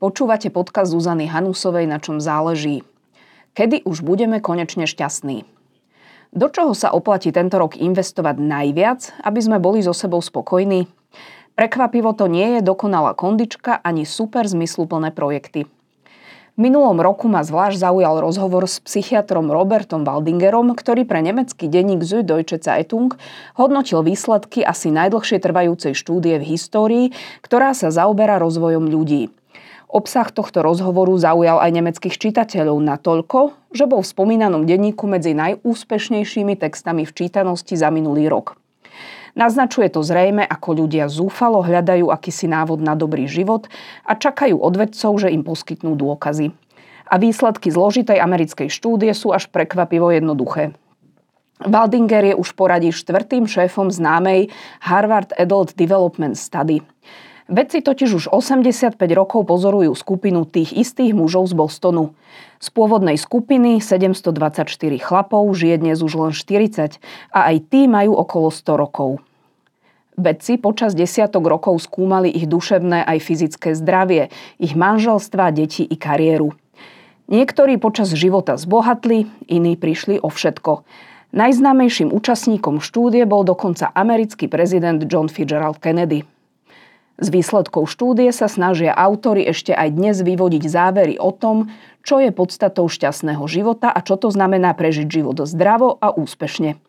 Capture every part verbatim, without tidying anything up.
Počúvate podcast Zuzany Hanusovej, na čom záleží. Kedy už budeme konečne šťastní? Do čoho sa oplatí tento rok investovať najviac, aby sme boli so sebou spokojní? Prekvapivo to nie je dokonalá kondička ani super zmysluplné projekty. V minulom roku ma zvlášť zaujal rozhovor s psychiatrom Robertom Waldingerom, ktorý pre nemecký denník Süddeutsche Zeitung hodnotil výsledky asi najdlhšie trvajúcej štúdie v histórii, ktorá sa zaoberá rozvojom ľudí. Obsah tohto rozhovoru zaujal aj nemeckých čitateľov natoľko, že bol v spomínanom denníku medzi najúspešnejšími textami v čítanosti za minulý rok. Naznačuje to zrejme, ako ľudia zúfalo hľadajú akýsi návod na dobrý život a čakajú od vedcov, že im poskytnú dôkazy. A výsledky zložitej americkej štúdie sú až prekvapivo jednoduché. Waldinger je už poradí štvrtým šéfom známej Harvard Adult Development Study. Vedci totiž už osemdesiatpäť rokov pozorujú skupinu tých istých mužov z Bostonu. Z pôvodnej skupiny sedemstodvadsaťštyri chlapov žije dnes už len štyridsať a aj tí majú okolo sto rokov. Vedci počas desiatok rokov skúmali ich duševné aj fyzické zdravie, ich manželstvá, deti i kariéru. Niektorí počas života zbohatli, iní prišli o všetko. Najznámejším účastníkom štúdie bol dokonca americký prezident John Fitzgerald Kennedy. Z výsledkov štúdie sa snažia autori ešte aj dnes vyvodiť závery o tom, čo je podstatou šťastného života a čo to znamená prežiť život zdravo a úspešne.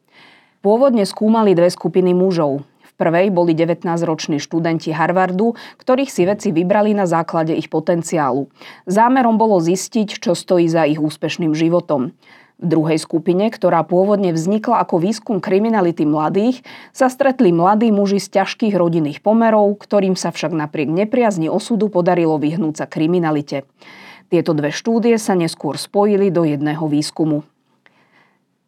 Pôvodne skúmali dve skupiny mužov. V prvej boli devätnásťroční študenti Harvardu, ktorých si vedci vybrali na základe ich potenciálu. Zámerom bolo zistiť, čo stojí za ich úspešným životom. V druhej skupine, ktorá pôvodne vznikla ako výskum kriminality mladých, sa stretli mladí muži z ťažkých rodinných pomerov, ktorým sa však napriek nepriazni osudu podarilo vyhnúť sa kriminalite. Tieto dve štúdie sa neskôr spojili do jedného výskumu.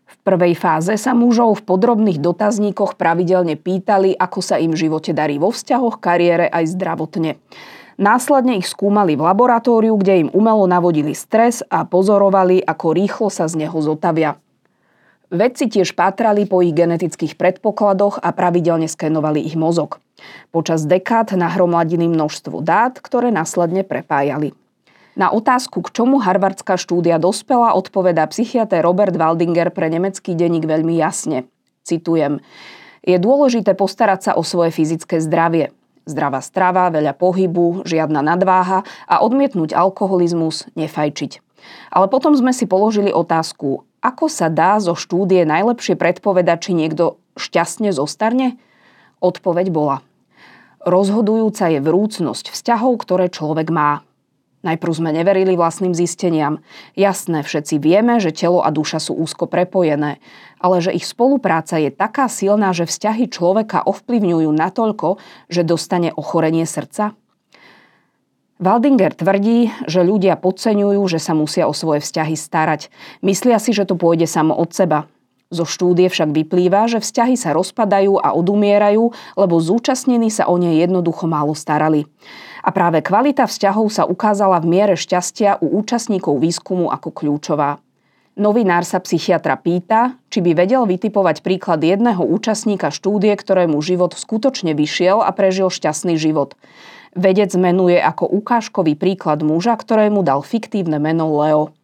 V prvej fáze sa mužov v podrobných dotazníkoch pravidelne pýtali, ako sa im v živote darí vo vzťahoch, kariére aj zdravotne. Následne ich skúmali v laboratóriu, kde im umelo navodili stres a pozorovali, ako rýchlo sa z neho zotavia. Vedci tiež pátrali po ich genetických predpokladoch a pravidelne skenovali ich mozog. Počas dekád nahromadili množstvo dát, ktoré následne prepájali. Na otázku, k čomu harvardská štúdia dospela, odpovedá psychiater Robert Waldinger pre nemecký denník veľmi jasne. Citujem: "Je dôležité postarať sa o svoje fyzické zdravie. Zdravá strava, veľa pohybu, žiadna nadváha a odmietnúť alkoholizmus, nefajčiť." Ale potom sme si položili otázku, ako sa dá zo štúdie najlepšie predpovedať, či niekto šťastne zostarne? Odpoveď bola: rozhodujúca je vrúcnosť vzťahov, ktoré človek má. Najprv sme neverili vlastným zisteniam. Jasné, všetci vieme, že telo a duša sú úzko prepojené, ale že ich spolupráca je taká silná, že vzťahy človeka ovplyvňujú natoľko, že dostane ochorenie srdca? Waldinger tvrdí, že ľudia podceňujú, že sa musia o svoje vzťahy starať. Myslia si, že to pôjde samo od seba. Zo štúdie však vyplýva, že vzťahy sa rozpadajú a odumierajú, lebo zúčastnení sa o ne jednoducho málo starali. A práve kvalita vzťahov sa ukázala v miere šťastia u účastníkov výskumu ako kľúčová. Novinár sa psychiatra pýta, či by vedel vytipovať príklad jedného účastníka štúdie, ktorému život skutočne vyšiel a prežil šťastný život. Vedec menuje ako ukážkový príklad muža, ktorému dal fiktívne meno Leo.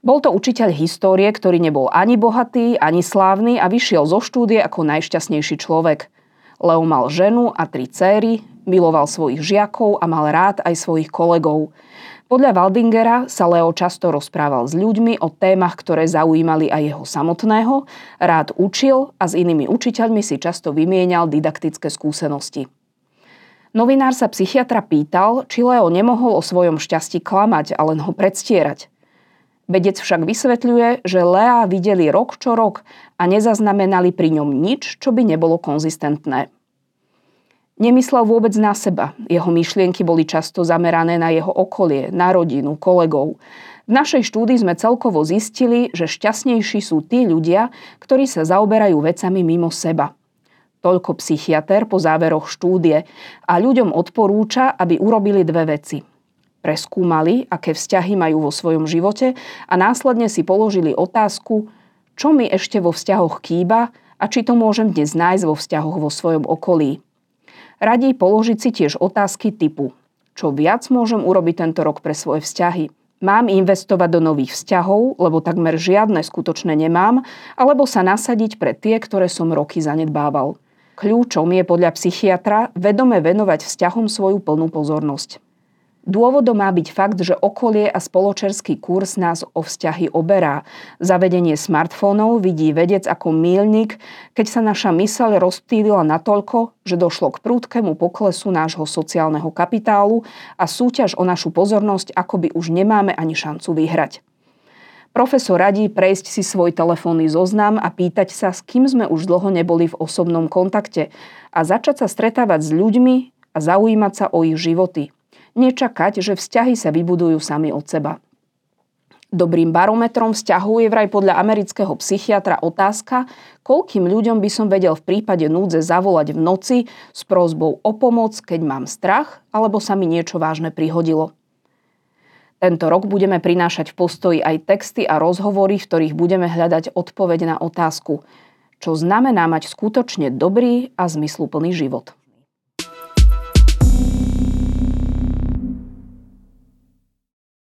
Bol to učiteľ histórie, ktorý nebol ani bohatý, ani slávny a vyšiel zo štúdie ako najšťastnejší človek. Leo mal ženu a tri céry, miloval svojich žiakov a mal rád aj svojich kolegov. Podľa Waldingera sa Leo často rozprával s ľuďmi o témach, ktoré zaujímali aj jeho samotného, rád učil a s inými učiteľmi si často vymienial didaktické skúsenosti. Novinár sa psychiatra pýtal, či Leo nemohol o svojom šťastí klamať a len ho predstierať. Vedec však vysvetľuje, že Lea videli rok čo rok a nezaznamenali pri ňom nič, čo by nebolo konzistentné. Nemyslel vôbec na seba. Jeho myšlienky boli často zamerané na jeho okolie, na rodinu, kolegov. V našej štúdii sme celkovo zistili, že šťastnejší sú tí ľudia, ktorí sa zaoberajú vecami mimo seba. Toľko psychiater po záveroch štúdie a ľuďom odporúča, aby urobili dve veci. Preskúmali, aké vzťahy majú vo svojom živote a následne si položili otázku, čo mi ešte vo vzťahoch chýba a či to môžem dnes nájsť vo vzťahoch vo svojom okolí. Radí položiť si tiež otázky typu: Čo viac môžem urobiť tento rok pre svoje vzťahy? Mám investovať do nových vzťahov, lebo takmer žiadne skutočne nemám, alebo sa nasadiť pre tie, ktoré som roky zanedbával. Kľúčom je podľa psychiatra vedome venovať vzťahom svoju plnú pozornosť. Dôvodom má byť fakt, že okolie a spoločenský kurz nás o vzťahy oberá. Zavedenie smartfónov vidí vedec ako míľnik, keď sa naša myseľ rozptýlila natoľko, že došlo k prudkému poklesu nášho sociálneho kapitálu a súťaž o našu pozornosť akoby už nemáme ani šancu vyhrať. Profesor radí prejsť si svoj telefónny zoznam a pýtať sa, s kým sme už dlho neboli v osobnom kontakte a začať sa stretávať s ľuďmi a zaujímať sa o ich životy. Nečakať, že vzťahy sa vybudujú sami od seba. Dobrým barometrom vzťahu je vraj podľa amerického psychiatra otázka, koľkým ľuďom by som vedel v prípade núdze zavolať v noci s prosbou o pomoc, keď mám strach alebo sa mi niečo vážne prihodilo. Tento rok budeme prinášať v Postoji aj texty a rozhovory, v ktorých budeme hľadať odpoveď na otázku, čo znamená mať skutočne dobrý a zmysluplný život.